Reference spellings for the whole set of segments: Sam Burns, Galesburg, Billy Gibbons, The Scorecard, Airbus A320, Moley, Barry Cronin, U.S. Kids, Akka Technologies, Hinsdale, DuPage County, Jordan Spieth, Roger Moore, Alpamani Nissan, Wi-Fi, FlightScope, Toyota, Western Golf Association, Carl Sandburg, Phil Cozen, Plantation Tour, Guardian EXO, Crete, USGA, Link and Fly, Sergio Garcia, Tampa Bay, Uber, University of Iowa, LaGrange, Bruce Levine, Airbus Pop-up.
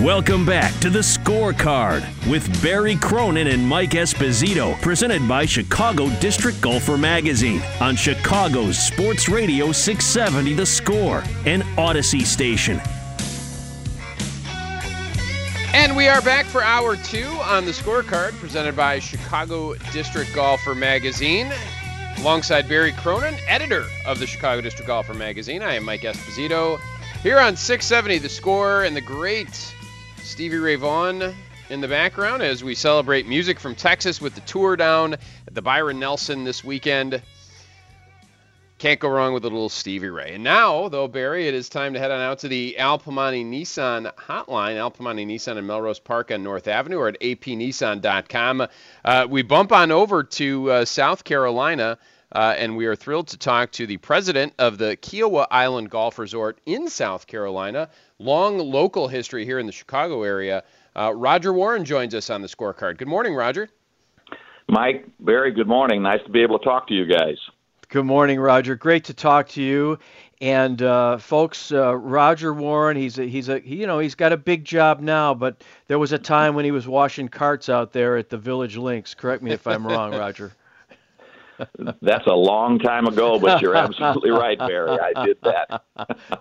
Welcome back to The Scorecard with Barry Cronin and Mike Esposito, presented by Chicago District Golfer Magazine on Chicago's Sports Radio 670 The Score, an Odyssey station. And we are back for Hour 2 on The Scorecard, presented by Chicago District Golfer Magazine. Alongside Barry Cronin, editor of the Chicago District Golfer Magazine, I am Mike Esposito. Here on 670 The Score, and the great Stevie Ray Vaughan in the background as we celebrate music from Texas with the tour down at the Byron Nelson this weekend. Can't go wrong with a little Stevie Ray. And now, though, Barry, it is time to head on out to the Alpamani Nissan hotline. Alpamani Nissan in Melrose Park on North Avenue or at apnissan.com. We bump on over to South Carolina. And we are thrilled to talk to the president of the Kiawah Island Golf Resort in South Carolina. Long local history here in the Chicago area. Roger Warren joins us on The Scorecard. Good morning, Roger. Mike, Barry, good morning. Nice to be able to talk to you guys. Good morning, Roger. Great to talk to you. And folks, Roger Warren, he's got a big job now, but there was a time when he was washing carts out there at the Village Links. Correct me if I'm wrong, Roger. That's a long time ago, but you're absolutely right, Barry. I did that.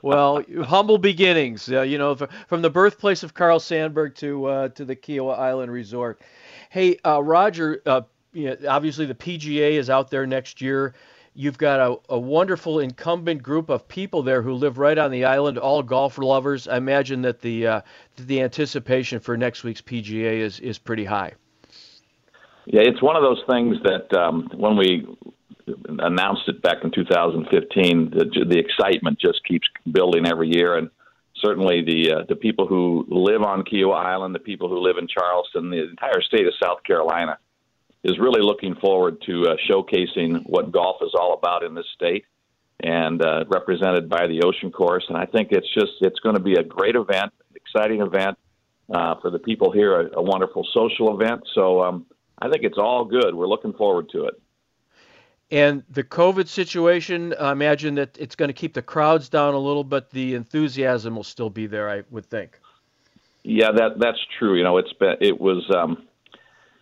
Well, humble beginnings, from the birthplace of Carl Sandburg to the Kiawah Island Resort. Hey, Roger, obviously the PGA is out there next year. You've got a wonderful incumbent group of people there who live right on the island, all golf lovers. I imagine that the anticipation for next week's PGA is pretty high. Yeah, it's one of those things that when we announced it back in 2015, the excitement just keeps building every year. And certainly the people who live on Kiawah Island, the people who live in Charleston, the entire state of South Carolina is really looking forward to showcasing what golf is all about in this state and represented by the Ocean Course. And I think it's going to be a great event, exciting event for the people here, a wonderful social event. So, I think it's all good. We're looking forward to it. And the COVID situation, I imagine that it's going to keep the crowds down a little, but the enthusiasm will still be there, I would think. Yeah, that's true. You know, it was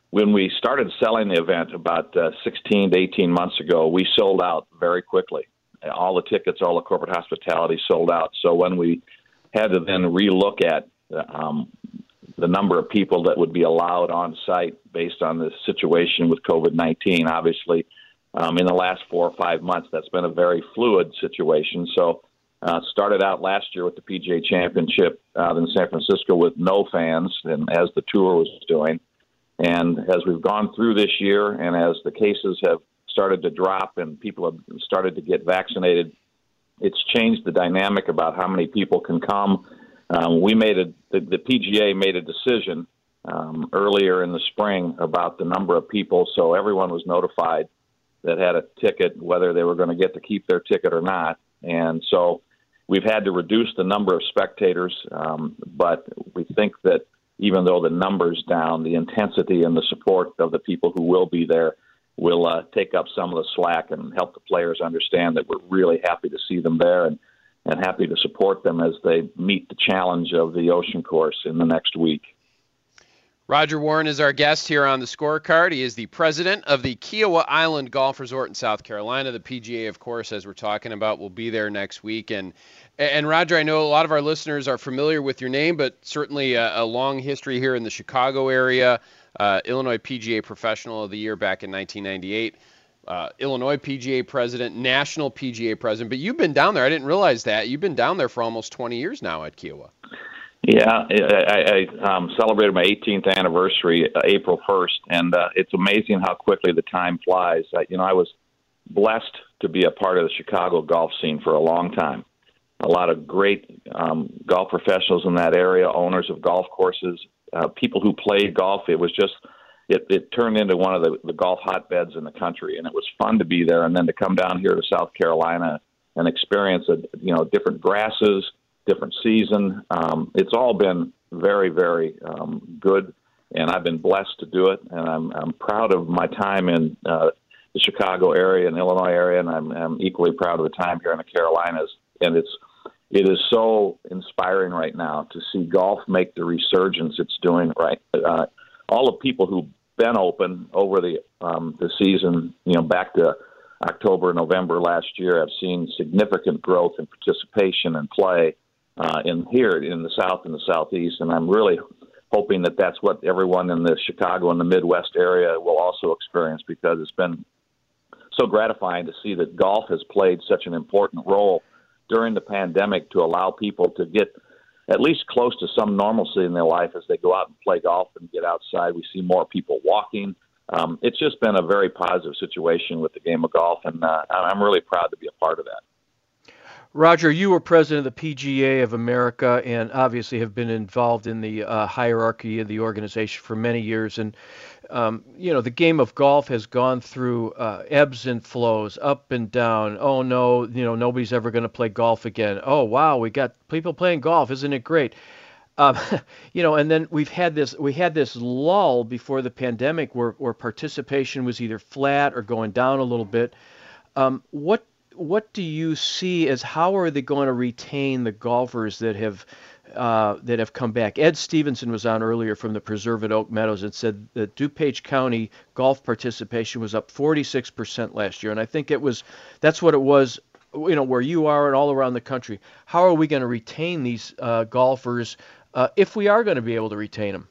when we started selling the event about 16 to 18 months ago, we sold out very quickly. All the tickets, all the corporate hospitality sold out. So when we had to then relook at the number of people that would be allowed on site based on the situation with COVID-19, obviously, in the last 4 or 5 months, that's been a very fluid situation. So started out last year with the PGA Championship out in San Francisco with no fans, and as the tour was doing. And as we've gone through this year and as the cases have started to drop and people have started to get vaccinated, it's changed the dynamic about how many people can come. The PGA made a decision earlier in the spring about the number of people, so everyone was notified that had a ticket whether they were going to get to keep their ticket or not. And so we've had to reduce the number of spectators, but we think that even though the number's down, the intensity and the support of the people who will be there will take up some of the slack and help the players understand that we're really happy to see them there and happy to support them as they meet the challenge of the Ocean Course in the next week. Roger Warren is our guest here on The Scorecard. He is the president of the Kiawah Island Golf Resort in South Carolina. The PGA, of course, as we're talking about, will be there next week. And Roger, I know a lot of our listeners are familiar with your name, but certainly a long history here in the Chicago area. Illinois PGA Professional of the Year back in 1998. Illinois PGA president, national PGA president. But you've been down there. I didn't realize that. You've been down there for almost 20 years now at Kiawah. Yeah, I celebrated my 18th anniversary April 1st, and it's amazing how quickly the time flies. I was blessed to be a part of the Chicago golf scene for a long time. A lot of great golf professionals in that area, owners of golf courses, people who played golf. It was just it turned into one of the golf hotbeds in the country, and it was fun to be there. And then to come down here to South Carolina and experience different grasses, different season. It's all been very, very good, and I've been blessed to do it. And I'm proud of my time in the Chicago area and Illinois area, and I'm equally proud of the time here in the Carolinas. And it is so inspiring right now to see golf make the resurgence it's doing. Right, all the people who've been open over the season, back to October, November last year, I've seen significant growth in participation and play in here in the South and the Southeast, and I'm really hoping that that's what everyone in the Chicago and the Midwest area will also experience, because it's been so gratifying to see that golf has played such an important role during the pandemic to allow people to get at least close to some normalcy in their life as they go out and play golf and get outside. We see more people walking. It's just been a very positive situation with the game of golf, and I'm really proud to be a part of that. Roger, you were president of the PGA of America and obviously have been involved in the hierarchy of the organization for many years. And, the game of golf has gone through ebbs and flows, up and down. Oh, no, nobody's ever going to play golf again. Oh, wow, we got people playing golf. Isn't it great? And then we had this lull before the pandemic where participation was either flat or going down a little bit. What do you see as how are they going to retain the golfers that have come back? Ed Stevenson was on earlier from the Preserve at Oak Meadows and said that DuPage County golf participation was up 46% last year, and I think that's what it was, where you are and all around the country. How are we going to retain these golfers if we are going to be able to retain them?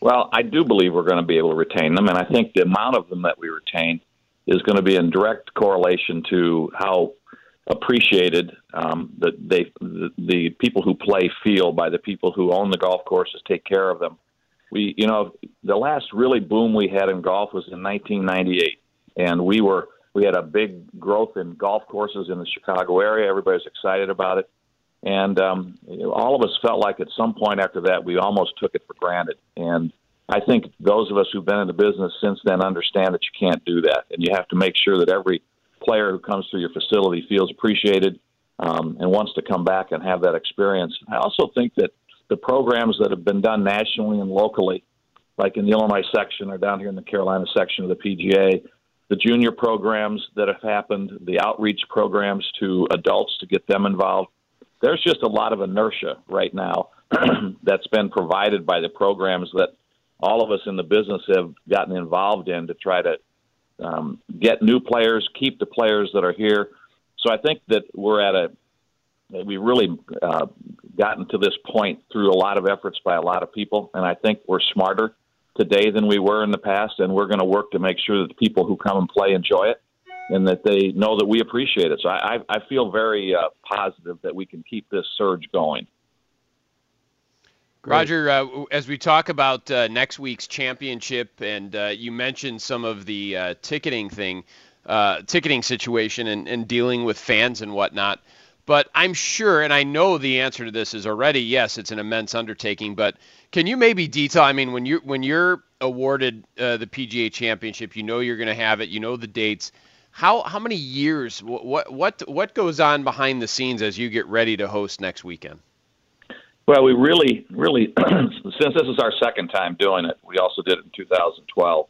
Well, I do believe we're going to be able to retain them, and I think the amount of them that we retain is going to be in direct correlation to how appreciated the people who play feel by the people who own the golf courses, take care of them. The last really boom we had in golf was in 1998, and we had a big growth in golf courses in the Chicago area. Everybody was excited about it, and all of us felt like at some point after that we almost took it for granted. And I think those of us who've been in the business since then understand that you can't do that, and you have to make sure that every player who comes through your facility feels appreciated and wants to come back and have that experience. I also think that the programs that have been done nationally and locally, like in the Illinois section or down here in the Carolina section of the PGA, the junior programs that have happened, the outreach programs to adults to get them involved, there's just a lot of inertia right now that's been provided by the programs that all of us in the business have gotten involved in to try to get new players, keep the players that are here. So I think that we've really gotten to this point through a lot of efforts by a lot of people, and I think we're smarter today than we were in the past, and we're going to work to make sure that the people who come and play enjoy it and that they know that we appreciate it. So I feel very positive that we can keep this surge going. Great. Roger, as we talk about next week's championship, and you mentioned some of the ticketing situation and dealing with fans and whatnot, but I'm sure, and I know the answer to this is already, yes, it's an immense undertaking, but can you maybe detail, I mean, when you're awarded the PGA Championship, you're going to have it, the dates, how many years, what goes on behind the scenes as you get ready to host next weekend? Well, we really, since this is our second time doing it, we also did it in 2012.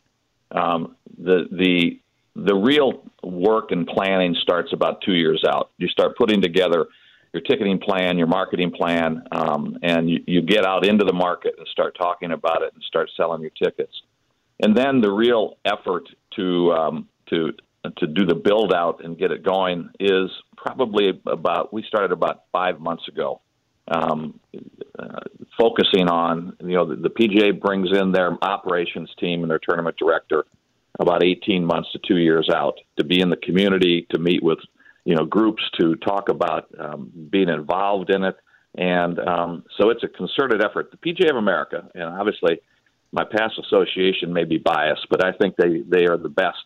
The real work and planning starts about 2 years out. You start putting together your ticketing plan, your marketing plan, and you get out into the market and start talking about it and start selling your tickets. And then the real effort to do the build out and get it going is probably we started about 5 months ago. Focusing on, the PGA brings in their operations team and their tournament director, about 18 months to 2 years out to be in the community, to meet with, you know, groups, to talk about being involved in it. And so it's a concerted effort. The PGA of America, and obviously my past association may be biased, but I think they are the best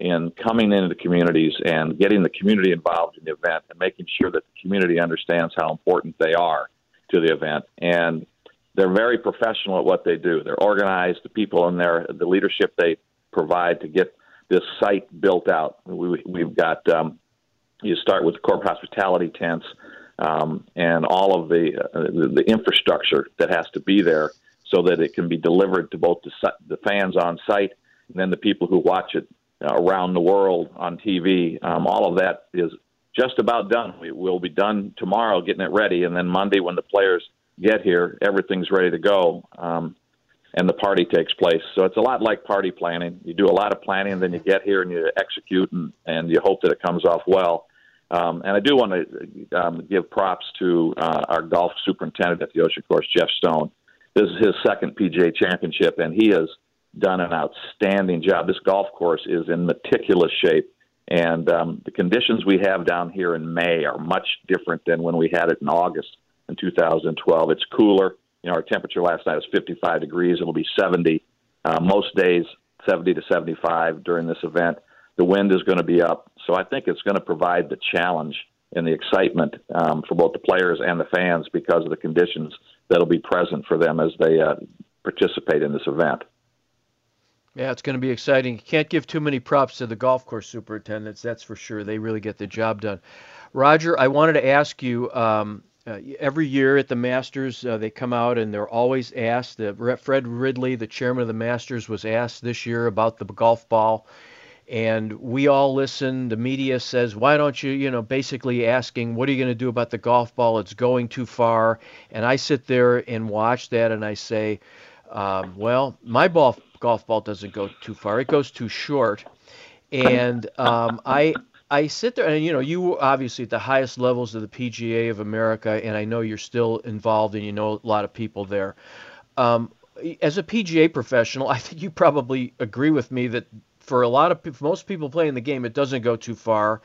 in coming into the communities and getting the community involved in the event and making sure that the community understands how important they are to the event. And they're very professional at what they do. They're organized. The people in there, the leadership they provide to get this site built out. We've got, you start with the corporate hospitality tents and all of the infrastructure that has to be there so that it can be delivered to both the fans on site and then the people who watch it around the world on TV. All of that is just about done. We'll be done tomorrow getting it ready, and then Monday when the players get here, everything's ready to go, and the party takes place. So it's a lot like party planning. You do a lot of planning, and then you get here and you execute, and you hope that it comes off well. And I do want to give props to our golf superintendent at the Ocean Course, Jeff Stone. This is his second PGA Championship, and he has done an outstanding job. This golf course is in meticulous shape, and the conditions we have down here in May are much different than when we had it in August in 2012. It's cooler. You know, our temperature last night was 55 degrees. It'll be 70 most days, 70 to 75 during this event. The wind is going to be up. So I think it's going to provide the challenge and the excitement for both the players and the fans because of the conditions that will be present for them as they participate in this event. Yeah, it's going to be exciting. You can't give too many props to the golf course superintendents, that's for sure. They really get the job done. Roger, I wanted to ask you, every year at the Masters, they come out and they're always asked. Fred Ridley, the chairman of the Masters, was asked this year about the golf ball. And we all listen. The media says, why don't you, basically asking, what are you going to do about the golf ball? It's going too far. And I sit there and watch that and I say, well, my golf ball doesn't go too far. It goes too short. And I sit there, and you were obviously at the highest levels of the PGA of America, and I know you're still involved, and you know a lot of people there. As a PGA professional, I think you probably agree with me that for most people playing the game, it doesn't go too far.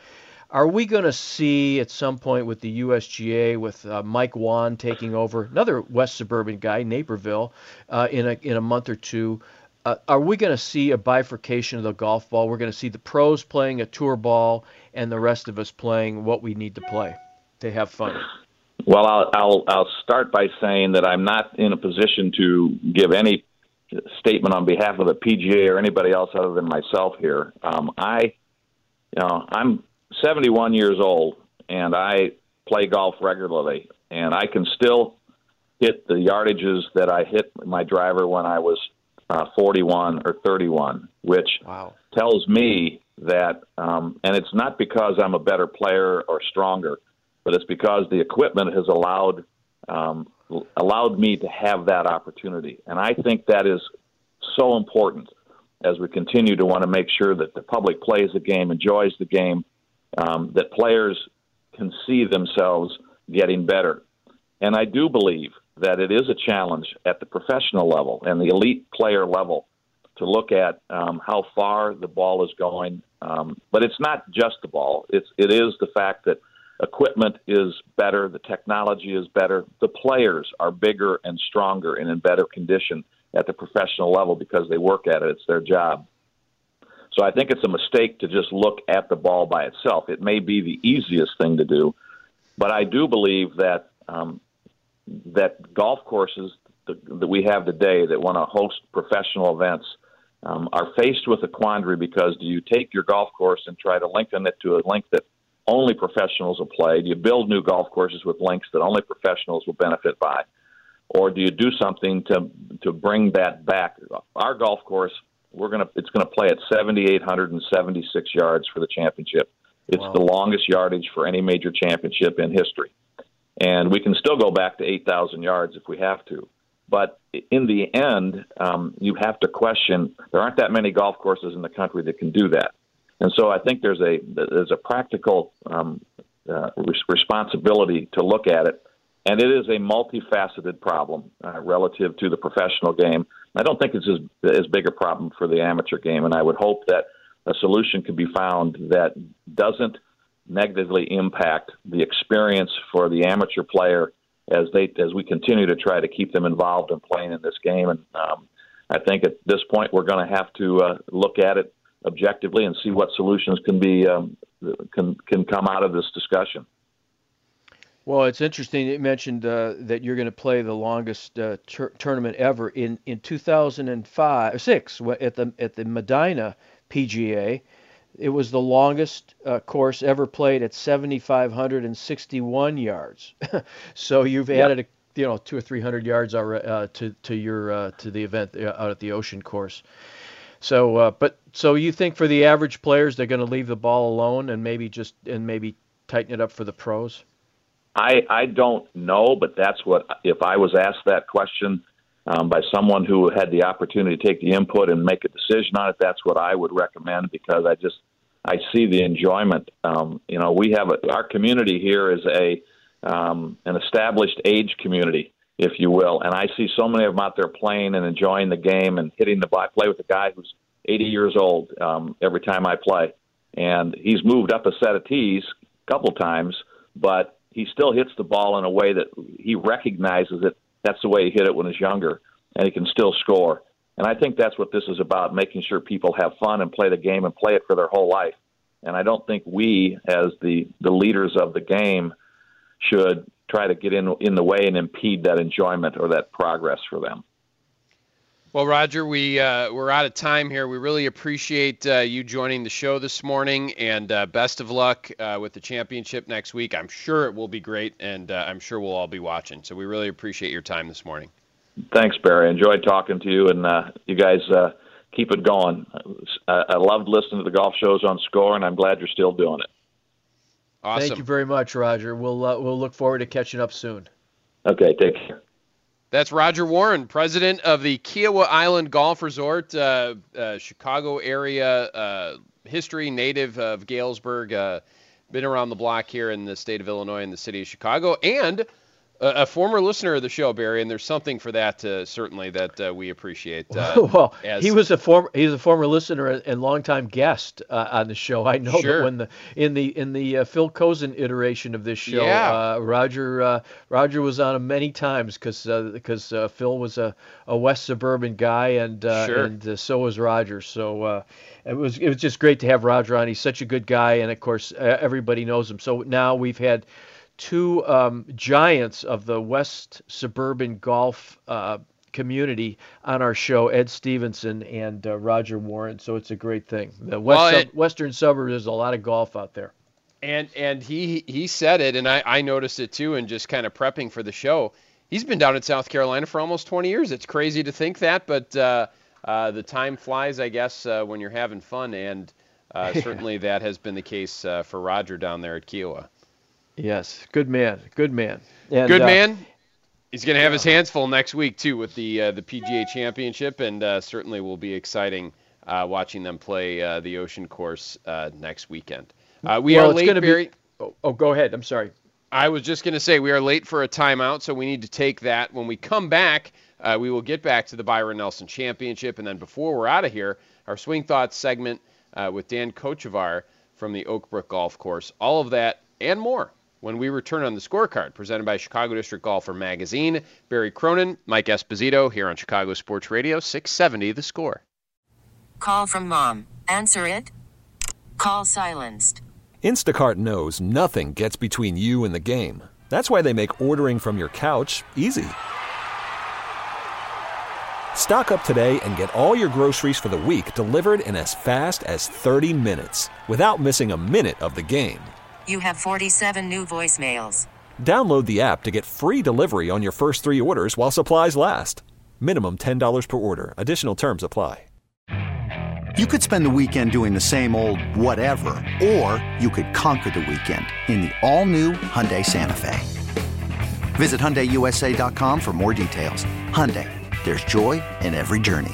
Are we going to see at some point with the USGA, with Mike Wan taking over, another West Suburban guy, Naperville, in a month or two? Are we going to see a bifurcation of the golf ball? We're going to see the pros playing a tour ball and the rest of us playing what we need to play to have fun. Well, I'll start by saying that I'm not in a position to give any statement on behalf of the PGA or anybody else other than myself here. I'm 71 years old and I play golf regularly, and I can still hit the yardages that I hit my driver when I was 41 or 31, which tells me that, and it's not because I'm a better player or stronger, but it's because the equipment has allowed me to have that opportunity. And I think that is so important as we continue to want to make sure that the public plays the game, enjoys the game, that players can see themselves getting better. And I do believe that it is a challenge at the professional level and the elite player level to look at how far the ball is going. But it's not just the ball. It is the fact that equipment is better, the technology is better, the players are bigger and stronger and in better condition at the professional level because they work at it. It's their job. So I think it's a mistake to just look at the ball by itself. It may be the easiest thing to do, but I do believe that that golf courses that we have today that want to host professional events are faced with a quandary because do you take your golf course and try to lengthen it to a length that only professionals will play? Do you build new golf courses with links that only professionals will benefit by? Or do you do something to bring that back? Our golf course, it's going to play at 7,876 yards for the championship. It's the longest yardage for any major championship in history. And we can still go back to 8,000 yards if we have to. But in the end, you have to question, there aren't that many golf courses in the country that can do that. And so I think there's a practical responsibility to look at it. And it is a multifaceted problem relative to the professional game. I don't think it's as big a problem for the amateur game, and I would hope that a solution can be found that doesn't negatively impact the experience for the amateur player as we continue to try to keep them involved in playing in this game. And I think at this point we're going to have to look at it objectively and see what solutions can be can come out of this discussion. Well, it's interesting you mentioned that you're going to play the longest tournament ever in 2006 at the Medina PGA. It was the longest course ever played at 7,561 yards. So you've added 200 or 300 yards to the event out at the Ocean Course. So, so you think for the average players they're going to leave the ball alone and maybe tighten it up for the pros? I don't know, but that's what if I was asked that question by someone who had the opportunity to take the input and make a decision on it, that's what I would recommend because I see the enjoyment. We have our community here is an established age community, if you will, and I see so many of them out there playing and enjoying the game and hitting the ball. I play with a guy who's 80 years old every time I play, and he's moved up a set of tees a couple times, but he still hits the ball in a way that he recognizes it. That's the way he hit it when he was younger, and he can still score. And I think that's what this is about, making sure people have fun and play the game and play it for their whole life. And I don't think we, as the leaders of the game, should try to get in the way and impede that enjoyment or that progress for them. Well, Roger, we're out of time here. We really appreciate you joining the show this morning, and best of luck with the championship next week. I'm sure it will be great, and I'm sure we'll all be watching. So we really appreciate your time this morning. Thanks, Barry. I enjoyed talking to you, and you guys keep it going. I loved listening to the golf shows on Score, and I'm glad you're still doing it. Awesome. Thank you very much, Roger. We'll look forward to catching up soon. Okay, take care. That's Roger Warren, president of the Kiawah Island Golf Resort, Chicago area history, native of Galesburg, been around the block here in the state of Illinois and the city of Chicago, and a former listener of the show, Barry, and there's something for that certainly that we appreciate. Well, he's a former listener and longtime guest on the show. I know that when in the Phil Cozen iteration of this show, Roger was on him many times because Phil was a West Suburban guy and so was Roger. So it was just great to have Roger on. He's such a good guy, and of course everybody knows him. So now we've had two giants of the West Suburban golf community on our show, Ed Stevenson and Roger Warren. So it's a great thing. The Western suburbs, there's a lot of golf out there. And he said it, and I noticed it too, and just kind of prepping for the show. He's been down in South Carolina for almost 20 years. It's crazy to think that, but the time flies, I guess, when you're having fun. And certainly that has been the case for Roger down there at Kiawah. Yes, good man. And, good man. He's going to have his hands full next week too with the PGA Championship, and certainly will be exciting watching them play the Ocean Course next weekend. We are late, Barry. Go ahead. I'm sorry. I was just going to say we are late for a timeout, so we need to take that. When we come back, we will get back to the Byron Nelson Championship, and then before we're out of here, our Swing Thoughts segment with Dan Kochevar from the Oakbrook Golf Course. All of that and more. When we return on the Scorecard, presented by Chicago District Golfer Magazine, Barry Cronin, Mike Esposito, here on Chicago Sports Radio 670 The Score. Call from mom. Answer it. Call silenced. Instacart knows nothing gets between you and the game. That's why they make ordering from your couch easy. Stock up today and get all your groceries for the week delivered in as fast as 30 minutes without missing a minute of the game. You have 47 new voicemails. Download the app to get free delivery on your first 3 orders while supplies last. Minimum $10 per order. Additional terms apply. You could spend the weekend doing the same old whatever, or you could conquer the weekend in the all-new Hyundai Santa Fe. Visit HyundaiUSA.com for more details. Hyundai, there's joy in every journey.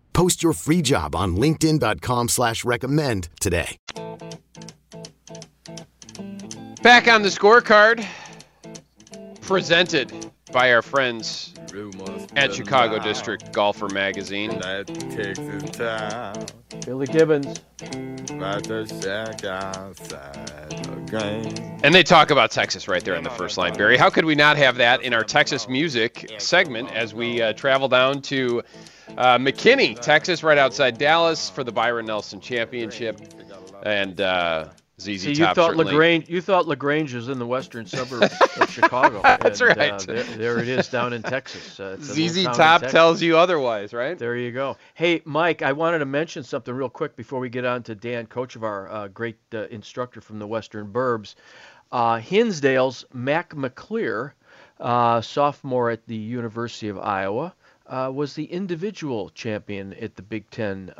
Post your free job on linkedin.com/recommend today. Back on the scorecard, presented by our friends at Chicago District Golfer Magazine. Billy Gibbons. And they talk about Texas right there in the first line, Barry. How could we not have that in our Texas music segment as we travel down to McKinney, Texas, right outside Dallas for the Byron Nelson Championship, and ZZ Top. You thought LaGrange is in the western suburbs of Chicago. That's right. There it is down in Texas. ZZ Top tells you otherwise, right? There you go. Hey, Mike, I wanted to mention something real quick before we get on to Dan Kochevar, great instructor from the western burbs. Hinsdale's Mac McClear, sophomore at the University of Iowa, was the individual champion at the Big Ten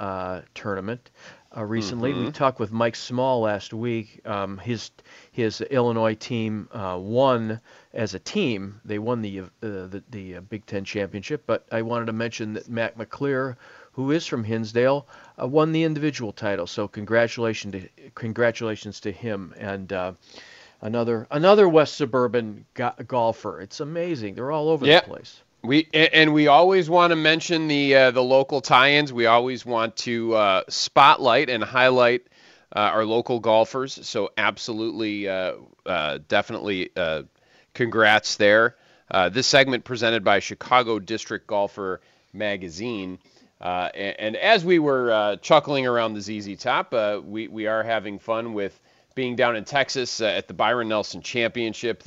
tournament recently. Mm-hmm. We talked with Mike Small last week. His Illinois team won as a team. They won the Big Ten championship. But I wanted to mention that Mac McClear, who is from Hinsdale, won the individual title. So congratulations to him and another West Suburban golfer. It's amazing. They're all over the place. We always want to mention the local tie-ins. We always want to spotlight and highlight our local golfers. So absolutely, definitely, congrats there. This segment presented by Chicago District Golfer Magazine. And as we were chuckling around the ZZ Top, we are having fun with being down in Texas at the Byron Nelson Championship.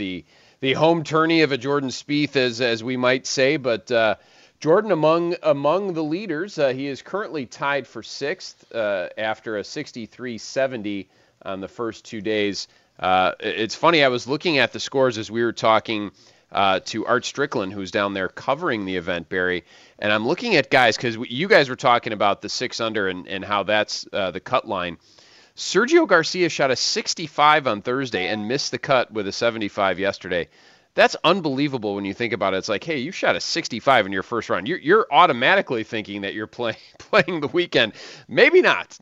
The home tourney of a Jordan Spieth, as we might say, but Jordan among the leaders. He is currently tied for sixth after a 63-70 on the first 2 days. It's funny, I was looking at the scores as we were talking to Art Strickland, who's down there covering the event, Barry, and I'm looking at guys, because you guys were talking about the 6-under and how that's the cut line. Sergio Garcia shot a 65 on Thursday and missed the cut with a 75 yesterday. That's unbelievable when you think about it. It's like, hey, you shot a 65 in your first round. You're automatically thinking that you're playing the weekend. Maybe not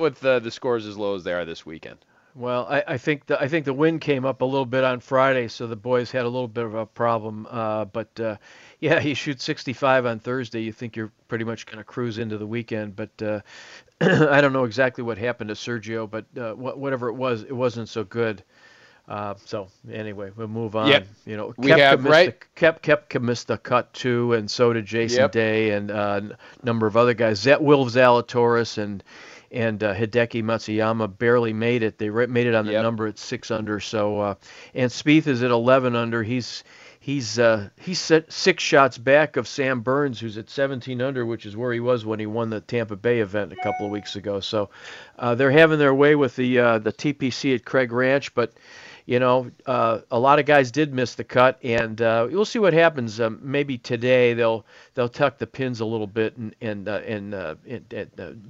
with the scores as low as they are this weekend. Well, I think the wind came up a little bit on Friday, so the boys had a little bit of a problem. But you shoot 65 on Thursday, you think you're pretty much going to cruise into the weekend. But I don't know exactly what happened to Sergio, but whatever it was, it wasn't so good. So anyway, we'll move on. Yep. You know, Kepka missed the cut too, and so did Jason Day and a number of other guys. Will Zalatoris and Hideki Matsuyama barely made it. They made it on the number at 6-under. So and Spieth is at 11-under. He's set 6 shots back of Sam Burns, who's at 17-under, which is where he was when he won the Tampa Bay event a couple of weeks ago. So they're having their way with the TPC at Craig Ranch, but you know a lot of guys did miss the cut, and we'll see what happens. Maybe today they'll tuck the pins a little bit and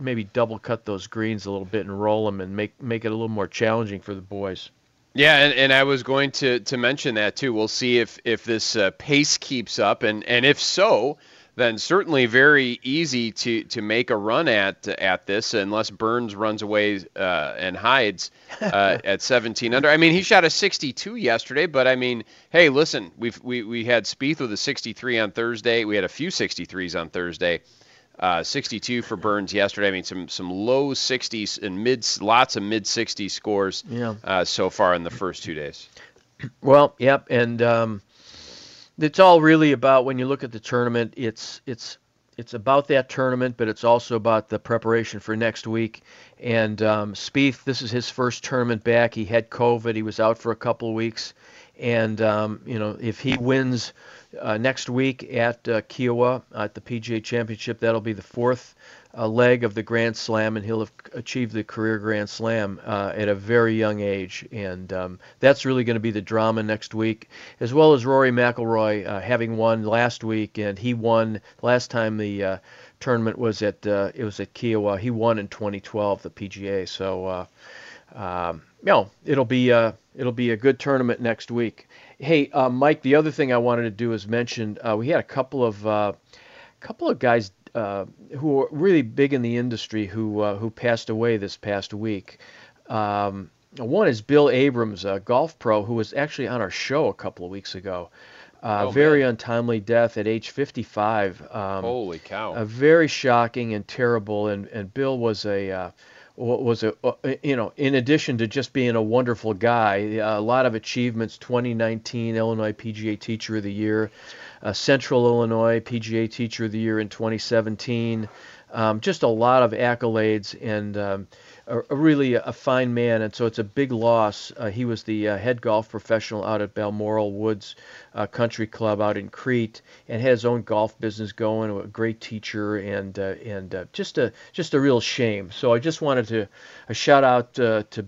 maybe double cut those greens a little bit and roll them and make it a little more challenging for the boys. Yeah, and I was going to mention that, too. We'll see if this pace keeps up, and if so, then certainly very easy to make a run at this, unless Burns runs away and hides at 17-under. I mean, he shot a 62 yesterday, but I mean, hey, listen, we had Spieth with a 63 on Thursday. We had a few 63s on Thursday. 62 for Burns yesterday. I mean, some low 60s and lots of mid-60s scores so far in the first 2 days. Well, yep, and it's all really about, when you look at the tournament, it's about that tournament, but it's also about the preparation for next week. And Spieth, this is his first tournament back. He had COVID. He was out for a couple of weeks. And, you know, if he wins next week at Kiawah at the PGA Championship, that'll be the fourth leg of the Grand Slam, and he'll have achieved the career Grand Slam at a very young age. And that's really going to be the drama next week, as well as Rory McIlroy having won last week, and he won last time the tournament was at it was at Kiawah. He won in 2012 the PGA. So it'll be a good tournament next week. Hey, Mike, the other thing I wanted to do is mention we had a couple of guys who are really big in the industry who passed away this past week. One is Bill Abrams, a golf pro who was actually on our show a couple of weeks ago. Untimely death at age 55. Holy cow! Very shocking and terrible. And Bill was in addition to just being a wonderful guy, a lot of achievements. 2019 Illinois PGA Teacher of the Year, Central Illinois PGA Teacher of the Year in 2017. Just a lot of accolades and really a fine man. And so it's a big loss. He was the head golf professional out at Balmoral Woods Country Club out in Crete, and had his own golf business going. A great teacher, and just a real shame. So I just wanted to shout out to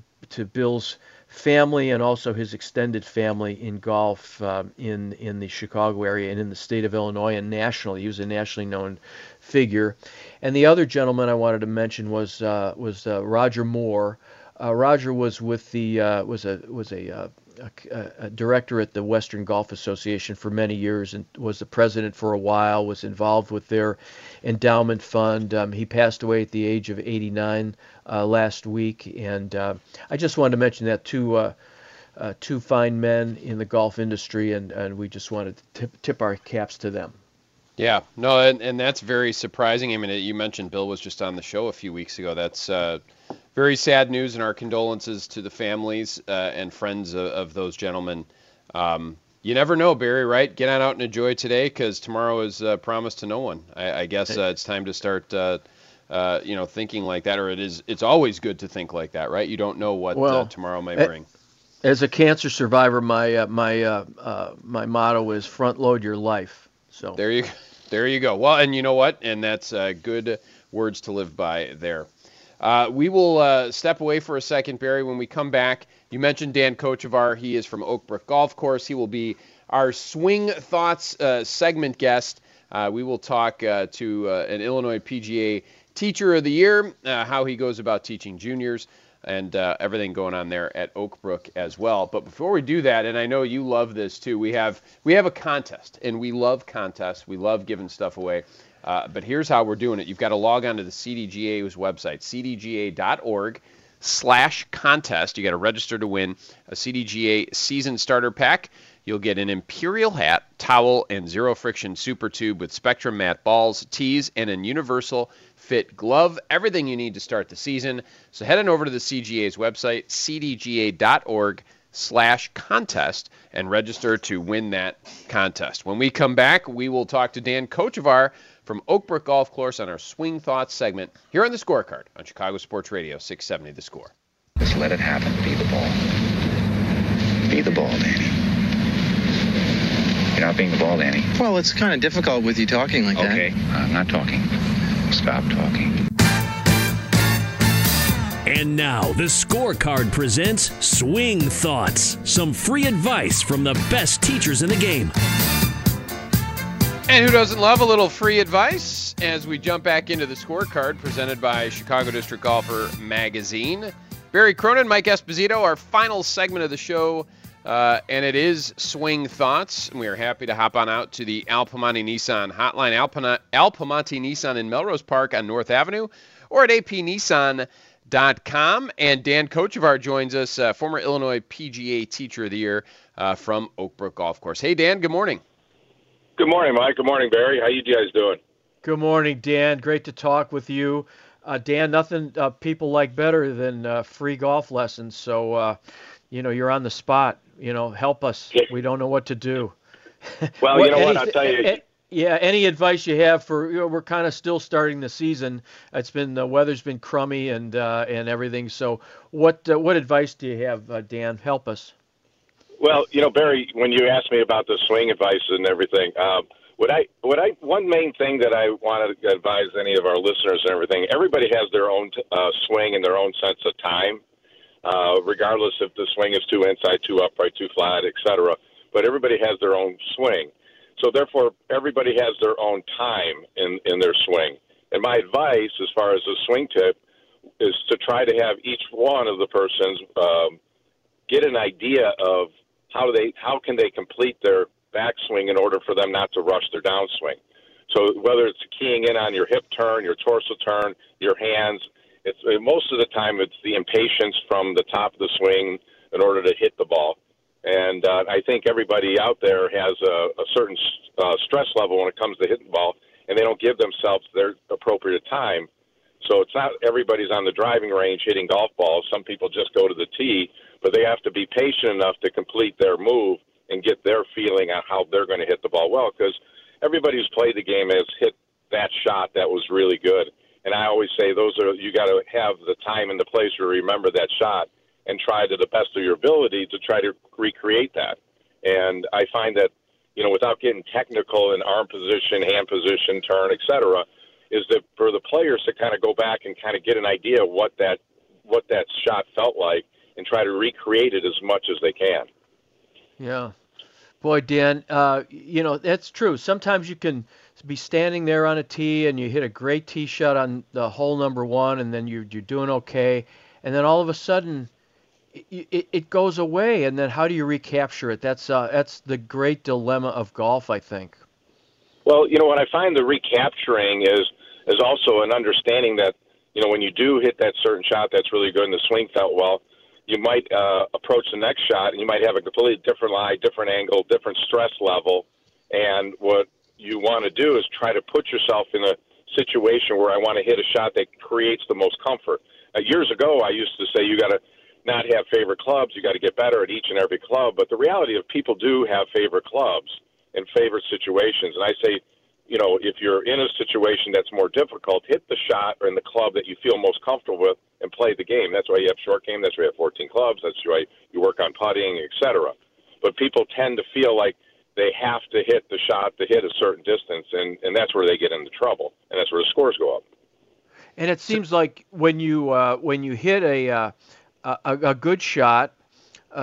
Bill's family and also his extended family in golf in the Chicago area and in the state of Illinois and nationally. He was a nationally known figure. And the other gentleman I wanted to mention was Roger Moore. Roger was with the was a director at the Western Golf Association for many years and was the president for a while, was involved with their endowment fund. He passed away at the age of 89 last week, and I just wanted to mention that two fine men in the golf industry, and we just wanted to tip our caps to them. Yeah, no, and that's very surprising. I mean, you mentioned Bill was just on the show a few weeks ago. That's very sad news, and our condolences to the families and friends of those gentlemen. You never know, Barry, right? Get on out and enjoy today, because tomorrow is promised to no one. I guess it's time to start, thinking like that, or it's always good to think like that, right? You don't know what tomorrow may bring. As a cancer survivor, my motto is front load your life. So there you go. Well, and you know what? And that's good words to live by there. We will step away for a second, Barry. When we come back, you mentioned Dan Kochevar. He is from Oakbrook Golf Course. He will be our Swing Thoughts segment guest. We will talk to an Illinois PGA Teacher of the Year, how he goes about teaching juniors, and everything going on there at Oakbrook as well. But before we do that, and I know you love this too, we have a contest, and we love contests. We love giving stuff away. But here's how we're doing it. You've got to log on to the CDGA's website, cdga.org/contest. You got to register to win a CDGA season starter pack. You'll get an Imperial hat, towel, and zero friction super tube with Spectrum matte balls, tees, and a universal fit glove. Everything you need to start the season. So head on over to the CGA's website, cdga.org/contest, and register to win that contest. When we come back, we will talk to Dan Kochevar from Oakbrook Golf Course on our Swing Thoughts segment here on The Scorecard on Chicago Sports Radio 670 The Score. Just let it happen. Be the ball. Be the ball, Danny. You're not being the ball, Danny. Well, it's kind of difficult with you talking like that. Okay, I'm not talking. Stop talking. And now, The Scorecard presents Swing Thoughts, some free advice from the best teachers in the game. And who doesn't love a little free advice? As we jump back into The Scorecard, presented by Chicago District Golfer Magazine. Barry Cronin, Mike Esposito, our final segment of the show, and it is Swing Thoughts. And we are happy to hop on out to the Alpamani Nissan hotline, Alpamani Nissan in Melrose Park on North Avenue, or at apnissan.com. And Dan Kochevar joins us, former Illinois PGA Teacher of the Year from Oakbrook Golf Course. Hey, Dan, good morning. Good morning, Mike. Good morning, Barry. How you guys doing? Good morning, Dan. Great to talk with you. Dan, nothing people like better than free golf lessons. So, you're on the spot. Help us. We don't know what to do. Well, I'll tell you. Yeah, any advice you have for we're kind of still starting the season. It's been the weather's been crummy and everything. So what advice do you have, Dan? Help us. Well, Barry, when you asked me about the swing advice and everything, One main thing that I want to advise any of our listeners and everything, everybody has their own swing and their own sense of time, regardless if the swing is too inside, too upright, too flat, etc. But everybody has their own swing. So therefore, everybody has their own time in their swing. And my advice as far as the swing tip is to try to have each one of the persons get an idea of how can they complete their backswing in order for them not to rush their downswing. So whether it's keying in on your hip turn, your torso turn, your hands, it's most of the time it's the impatience from the top of the swing in order to hit the ball. And I think everybody out there has a certain stress level when it comes to hitting the ball, and they don't give themselves their appropriate time. So it's not everybody's on the driving range hitting golf balls. Some people just go to the tee, but they have to be patient enough to complete their move and get their feeling on how they're going to hit the ball well, because everybody who's played the game has hit that shot that was really good. And I always say you got to have the time and the place to remember that shot and try to the best of your ability to try to recreate that. And I find that, you know, without getting technical in arm position, hand position, turn, etc., is that for the players to kind of go back and kind of get an idea of what that shot felt like and try to recreate it as much as they can. Yeah. Boy, Dan, you know, that's true. Sometimes you can be standing there on a tee and you hit a great tee shot on the hole number one, and then you're doing okay. And then all of a sudden it goes away. And then how do you recapture it? That's the great dilemma of golf, I think. Well, you know, what I find the recapturing is also an understanding that, you know, when you do hit that certain shot that's really good and the swing felt well, you might approach the next shot and you might have a completely different lie, different angle, different stress level. And what you want to do is try to put yourself in a situation where I want to hit a shot that creates the most comfort. Years ago, I used to say you got to not have favorite clubs. You got to get better at each and every club. But the reality of people do have favorite clubs in favorite situations. And I say, you know, if you're in a situation that's more difficult, hit the shot or in the club that you feel most comfortable with and play the game. That's why you have short game. That's why you have 14 clubs. That's why you work on putting, etc. But people tend to feel like they have to hit the shot to hit a certain distance, and that's where they get into trouble, and that's where the scores go up. And it seems like when you hit a good shot,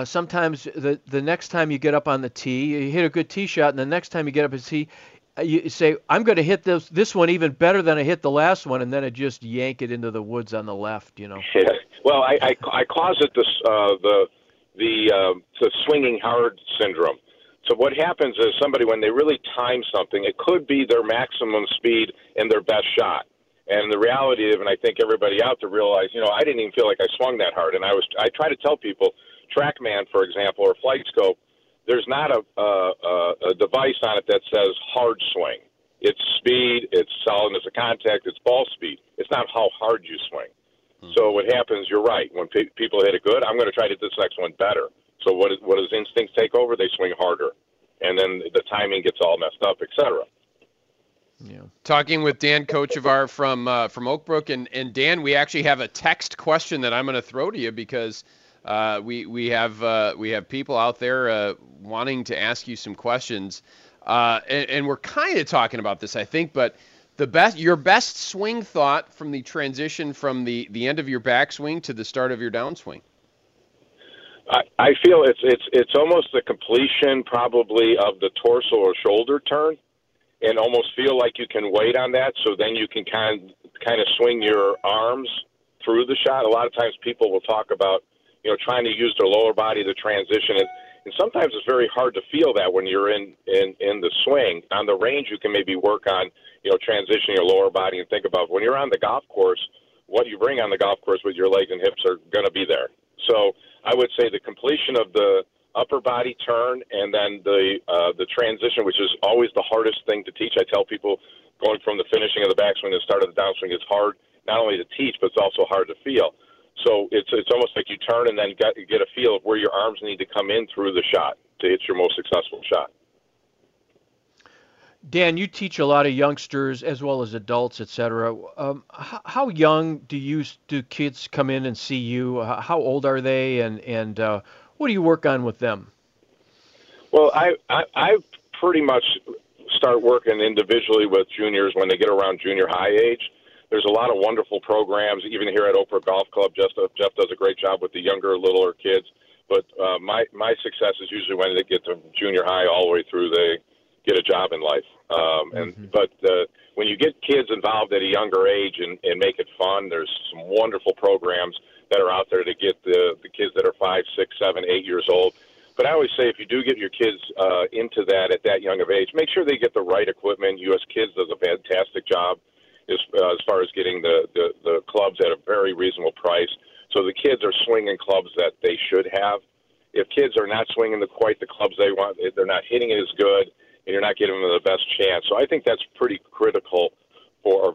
sometimes the next time you get up on the tee, you hit a good tee shot, and the next time you get up on the tee, you say, I'm going to hit this one even better than I hit the last one, and then I just yank it into the woods on the left, you know. Yeah. Well, I closet this, the swinging hard syndrome. So what happens is somebody, when they really time something, it could be their maximum speed and their best shot. And the reality of, and I think everybody out there realize, you know, I didn't even feel like I swung that hard. And I try to tell people, TrackMan, for example, or Flight Scope, there's not a device on it that says hard swing. It's speed, it's solidness of contact, it's ball speed. It's not how hard you swing. Mm-hmm. So what happens, you're right, when people hit it good, I'm going to try to hit this next one better. So what does instincts take over? They swing harder. And then the timing gets all messed up, et cetera. Yeah. Talking with Dan Kochevar from Oakbrook. And Dan, we actually have a text question that I'm going to throw to you because – we have people out there wanting to ask you some questions, and we're kind of talking about this, I think. But your best swing thought from the transition from the end of your backswing to the start of your downswing. I feel it's almost the completion probably of the torso or shoulder turn, and almost feel like you can wait on that, so then you can kind of swing your arms through the shot. A lot of times people will talk about, you know, trying to use their lower body to transition. And sometimes it's very hard to feel that when you're in the swing. On the range, you can maybe work on, you know, transitioning your lower body and think about when you're on the golf course, what you bring on the golf course with your legs and hips are going to be there. So I would say the completion of the upper body turn and then the transition, which is always the hardest thing to teach. I tell people going from the finishing of the backswing to the start of the downswing is hard, not only to teach, but it's also hard to feel. So it's almost like you turn and then you get a feel of where your arms need to come in through the shot to hit your most successful shot. Dan, you teach a lot of youngsters as well as adults, et cetera. How young do kids come in and see you? How old are they, and what do you work on with them? Well, I pretty much start working individually with juniors when they get around junior high age. There's a lot of wonderful programs, even here at Oakbrook Golf Club. Jeff does a great job with the younger, littler kids. But my success is usually when they get to junior high, all the way through they get a job in life. When you get kids involved at a younger age and make it fun, there's some wonderful programs that are out there to get the kids that are 5, 6, 7, 8 years old. But I always say if you do get your kids into that at that young of age, make sure they get the right equipment. U.S. Kids does a fantastic job as far as getting the clubs at a very reasonable price. So the kids are swinging clubs that they should have. If kids are not swinging quite the clubs they want, they're not hitting it as good, and you're not giving them the best chance. So I think that's pretty critical for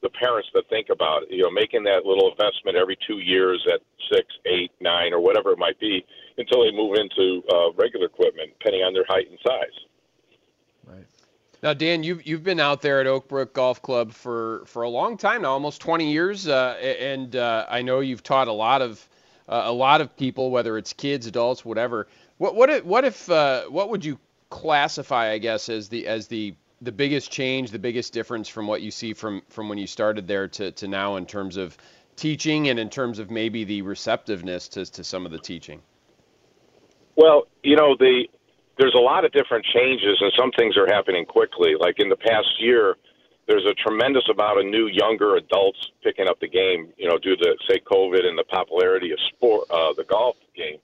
the parents to think about it. You know, making that little investment every 2 years at 6, 8, 9, or whatever it might be until they move into regular equipment, depending on their height and size. Right. Now, Dan, you've been out there at Oakbrook Golf Club for a long time now, almost 20 years, and I know you've taught a lot of people, whether it's kids, adults, whatever. What would you classify, I guess, as the biggest change, the biggest difference from what you see from when you started there to now in terms of teaching and in terms of maybe the receptiveness to some of the teaching? Well, you know, there's a lot of different changes, and some things are happening quickly. Like in the past year, there's a tremendous amount of new younger adults picking up the game, you know, due to, say, COVID and the popularity of sport, the golf game.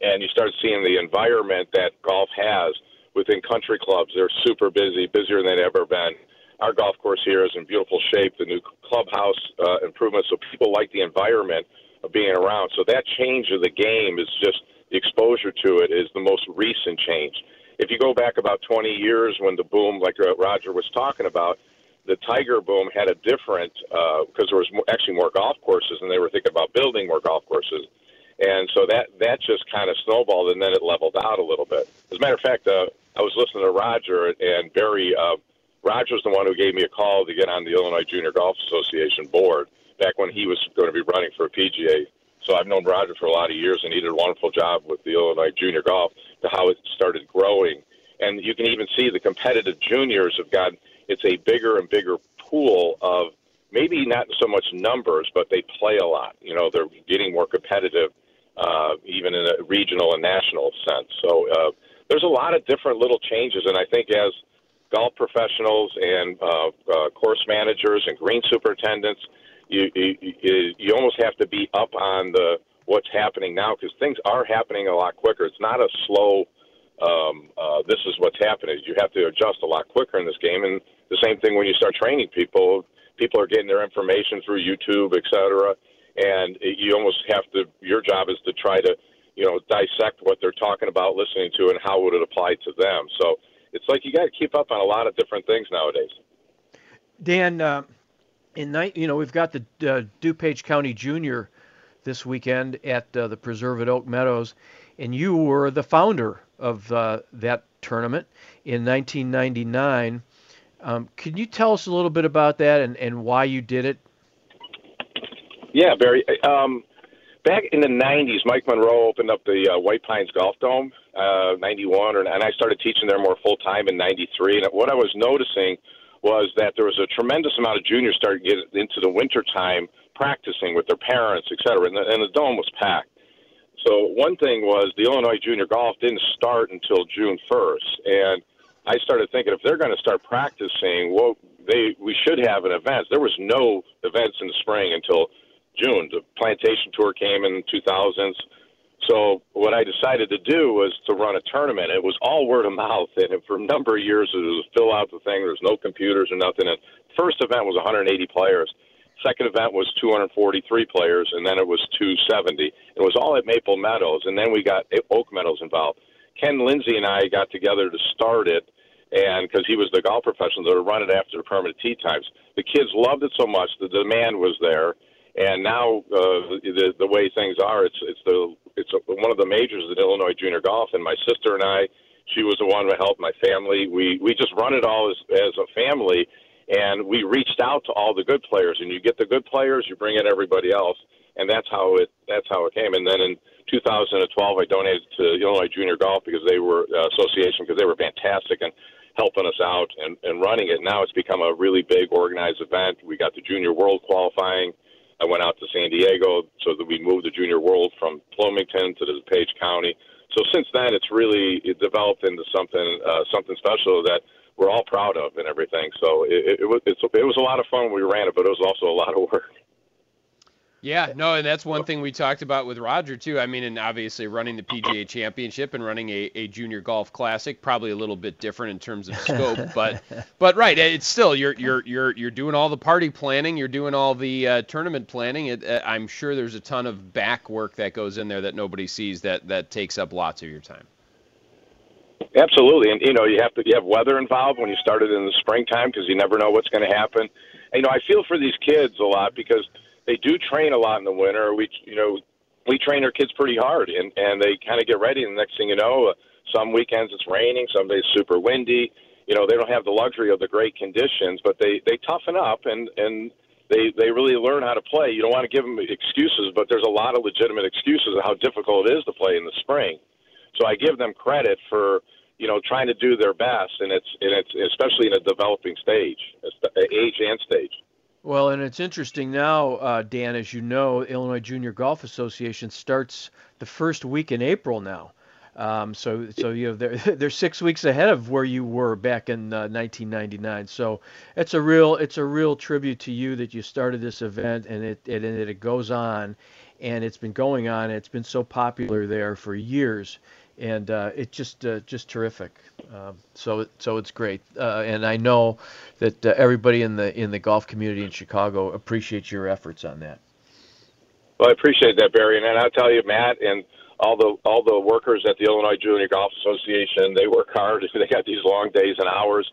And you start seeing the environment that golf has within country clubs. They're super busy, busier than they've ever been. Our golf course here is in beautiful shape, the new clubhouse improvements, so people like the environment of being around. So that change of the game is just the exposure to it is the most recent change. If you go back about 20 years when the boom, like Roger was talking about, the Tiger boom had a different, because there was actually more golf courses and they were thinking about building more golf courses. And so that just kind of snowballed and then it leveled out a little bit. As a matter of fact, I was listening to Roger and Barry. Roger's the one who gave me a call to get on the Illinois Junior Golf Association board back when he was going to be running for a PGA. So I've known Roger for a lot of years, and he did a wonderful job with the Illinois Junior Golf to how it started growing. And you can even see the competitive juniors have gotten – it's a bigger and bigger pool of maybe not so much numbers, but they play a lot. You know, they're getting more competitive even in a regional and national sense. So there's a lot of different little changes, and I think as golf professionals and course managers and green superintendents – You almost have to be up on what's happening now because things are happening a lot quicker. It's not a slow, this is what's happening. You have to adjust a lot quicker in this game. And the same thing when you start training people. People are getting their information through YouTube, et cetera. And you almost have to, your job is to try to, you know, dissect what they're talking about, listening to, and how would it apply to them. So it's like you got to keep up on a lot of different things nowadays. Dan, we've got the DuPage County Junior this weekend at the Preserve at Oak Meadows, and you were the founder of that tournament in 1999. Can you tell us a little bit about that and why you did it? Yeah, Barry. Back in the 90s, Mike Monroe opened up the White Pines Golf Dome, 91, and I started teaching there more full-time in 93. And what I was noticing was that there was a tremendous amount of juniors starting to get into the wintertime practicing with their parents, et cetera, and the dome was packed. So one thing was the Illinois Junior Golf didn't start until June 1st, and I started thinking if they're going to start practicing, well, we should have an event. There was no events in the spring until June. The plantation tour came in the 2000s. So what I decided to do was to run a tournament. It was all word of mouth, and for a number of years, it was fill out the thing. There was no computers or nothing. And first event was 180 players. Second event was 243 players, and then it was 270. It was all at Maple Meadows, and then we got Oak Meadows involved. Ken Lindsay and I got together to start it, and because he was the golf professional that would run it after the permanent tee times. The kids loved it so much, the demand was there. And now the way things are, it's one of the majors at Illinois Junior Golf. And my sister and I, she was the one who helped my family. We just run it all as a family, and we reached out to all the good players. And you get the good players, you bring in everybody else, and that's how it came. And then in 2012, I donated to Illinois Junior Golf because they were association because they were fantastic and helping us out and running it. Now it's become a really big organized event. We got the Junior World qualifying. I went out to San Diego so that we moved the Junior World from Bloomington to DuPage County. So since then, it's really developed into something special that we're all proud of and everything. So it was a lot of fun when we ran it, but it was also a lot of work. Yeah, no, and that's one thing we talked about with Roger, too. I mean, and obviously running the PGA Championship and running a Junior Golf Classic, probably a little bit different in terms of scope, but right, it's still, you're doing all the party planning, you're doing all the tournament planning. I'm sure there's a ton of back work that goes in there that nobody sees that takes up lots of your time. Absolutely, and you have weather involved when you started in the springtime because you never know what's going to happen. And, I feel for these kids a lot because they do train a lot in the winter. We train our kids pretty hard, and they kind of get ready. And the next thing you know, some weekends it's raining, some days super windy. They don't have the luxury of the great conditions, but they toughen up and they really learn how to play. You don't want to give them excuses, but there's a lot of legitimate excuses of how difficult it is to play in the spring. So I give them credit for trying to do their best, and it's especially in a developing stage, age and stage. Well, and it's interesting now, Dan, as you know, Illinois Junior Golf Association starts the first week in April now. So they're 6 weeks ahead of where you were back in 1999. So it's a real tribute to you that you started this event and it goes on, and it's been going on. It's been so popular there for years, and it's just terrific. So it's great, and I know that everybody in the golf community in Chicago appreciates your efforts on that. Well, I appreciate that, Barry, and I'll tell you, Matt, and all the workers at the Illinois Junior Golf Association, they work hard. They got these long days and hours,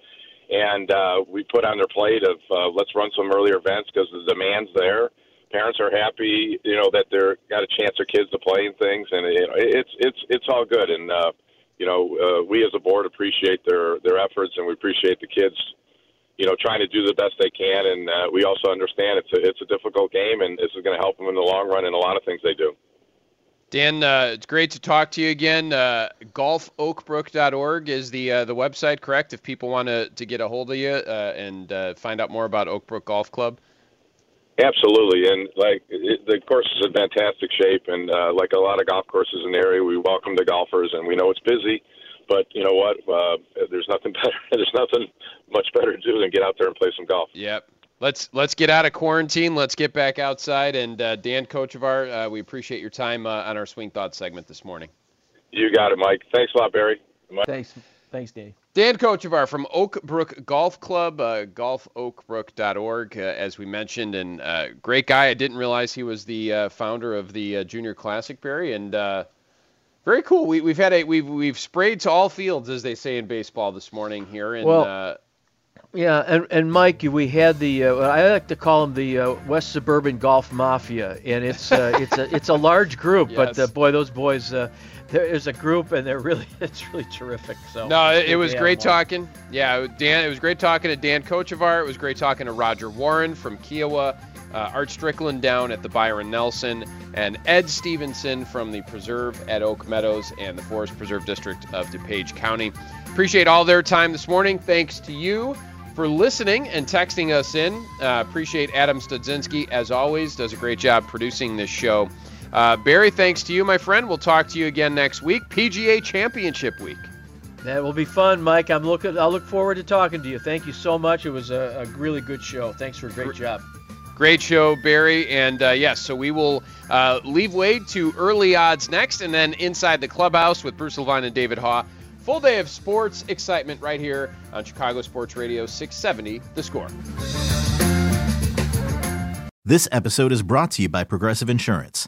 and we put on their plate of let's run some earlier events because the demand's there. Parents are happy, that they're got a chance their kids to play and things, and it's all good. And we as a board appreciate their efforts, and we appreciate the kids, trying to do the best they can. And we also understand it's a difficult game, and this is going to help them in the long run in a lot of things they do. Dan, it's great to talk to you again. Golfoakbrook.org is the website, correct? If people want to get a hold of you and find out more about Oakbrook Golf Club. Absolutely, and the course is in fantastic shape, and like a lot of golf courses in the area, we welcome the golfers, and we know it's busy, but you know what? There's nothing much better to do than get out there and play some golf. Yep. Let's get out of quarantine. Let's get back outside. And Dan Kochevar, we appreciate your time on our Swing Thoughts segment this morning. You got it, Mike. Thanks a lot, Barry. Mike. Thanks, Danny. Dan Kochevar from Oakbrook Golf Club, golfoakbrook.org, as we mentioned, and great guy. I didn't realize he was the founder of the Junior Classic, Barry, and very cool. We've sprayed to all fields, as they say in baseball, this morning here. And, yeah, and Mike, we had the I like to call them the West Suburban Golf Mafia, and it's a large group, yes. But boy, those boys. There's a group, and it's really terrific. So no, it was great talking. Yeah, Dan, it was great talking to Dan Kochevar. It was great talking to Roger Warren from Kiawah, Art Strickland down at the Byron Nelson, and Ed Stevenson from the Preserve at Oak Meadows and the Forest Preserve District of DuPage County. Appreciate all their time this morning. Thanks to you for listening and texting us in. Appreciate Adam Studzinski, as always, does a great job producing this show. Barry, thanks to you, my friend. We'll talk to you again next week, PGA Championship week. That will be fun, Mike. I look forward to talking to you. Thank you so much. It was a really good show. Thanks for a great job. Great show, Barry. And, yes, so we will leave Wade to early odds next, and then Inside the Clubhouse with Bruce Levine and David Haugh. Full day of sports excitement right here on Chicago Sports Radio 670, The Score. This episode is brought to you by Progressive Insurance.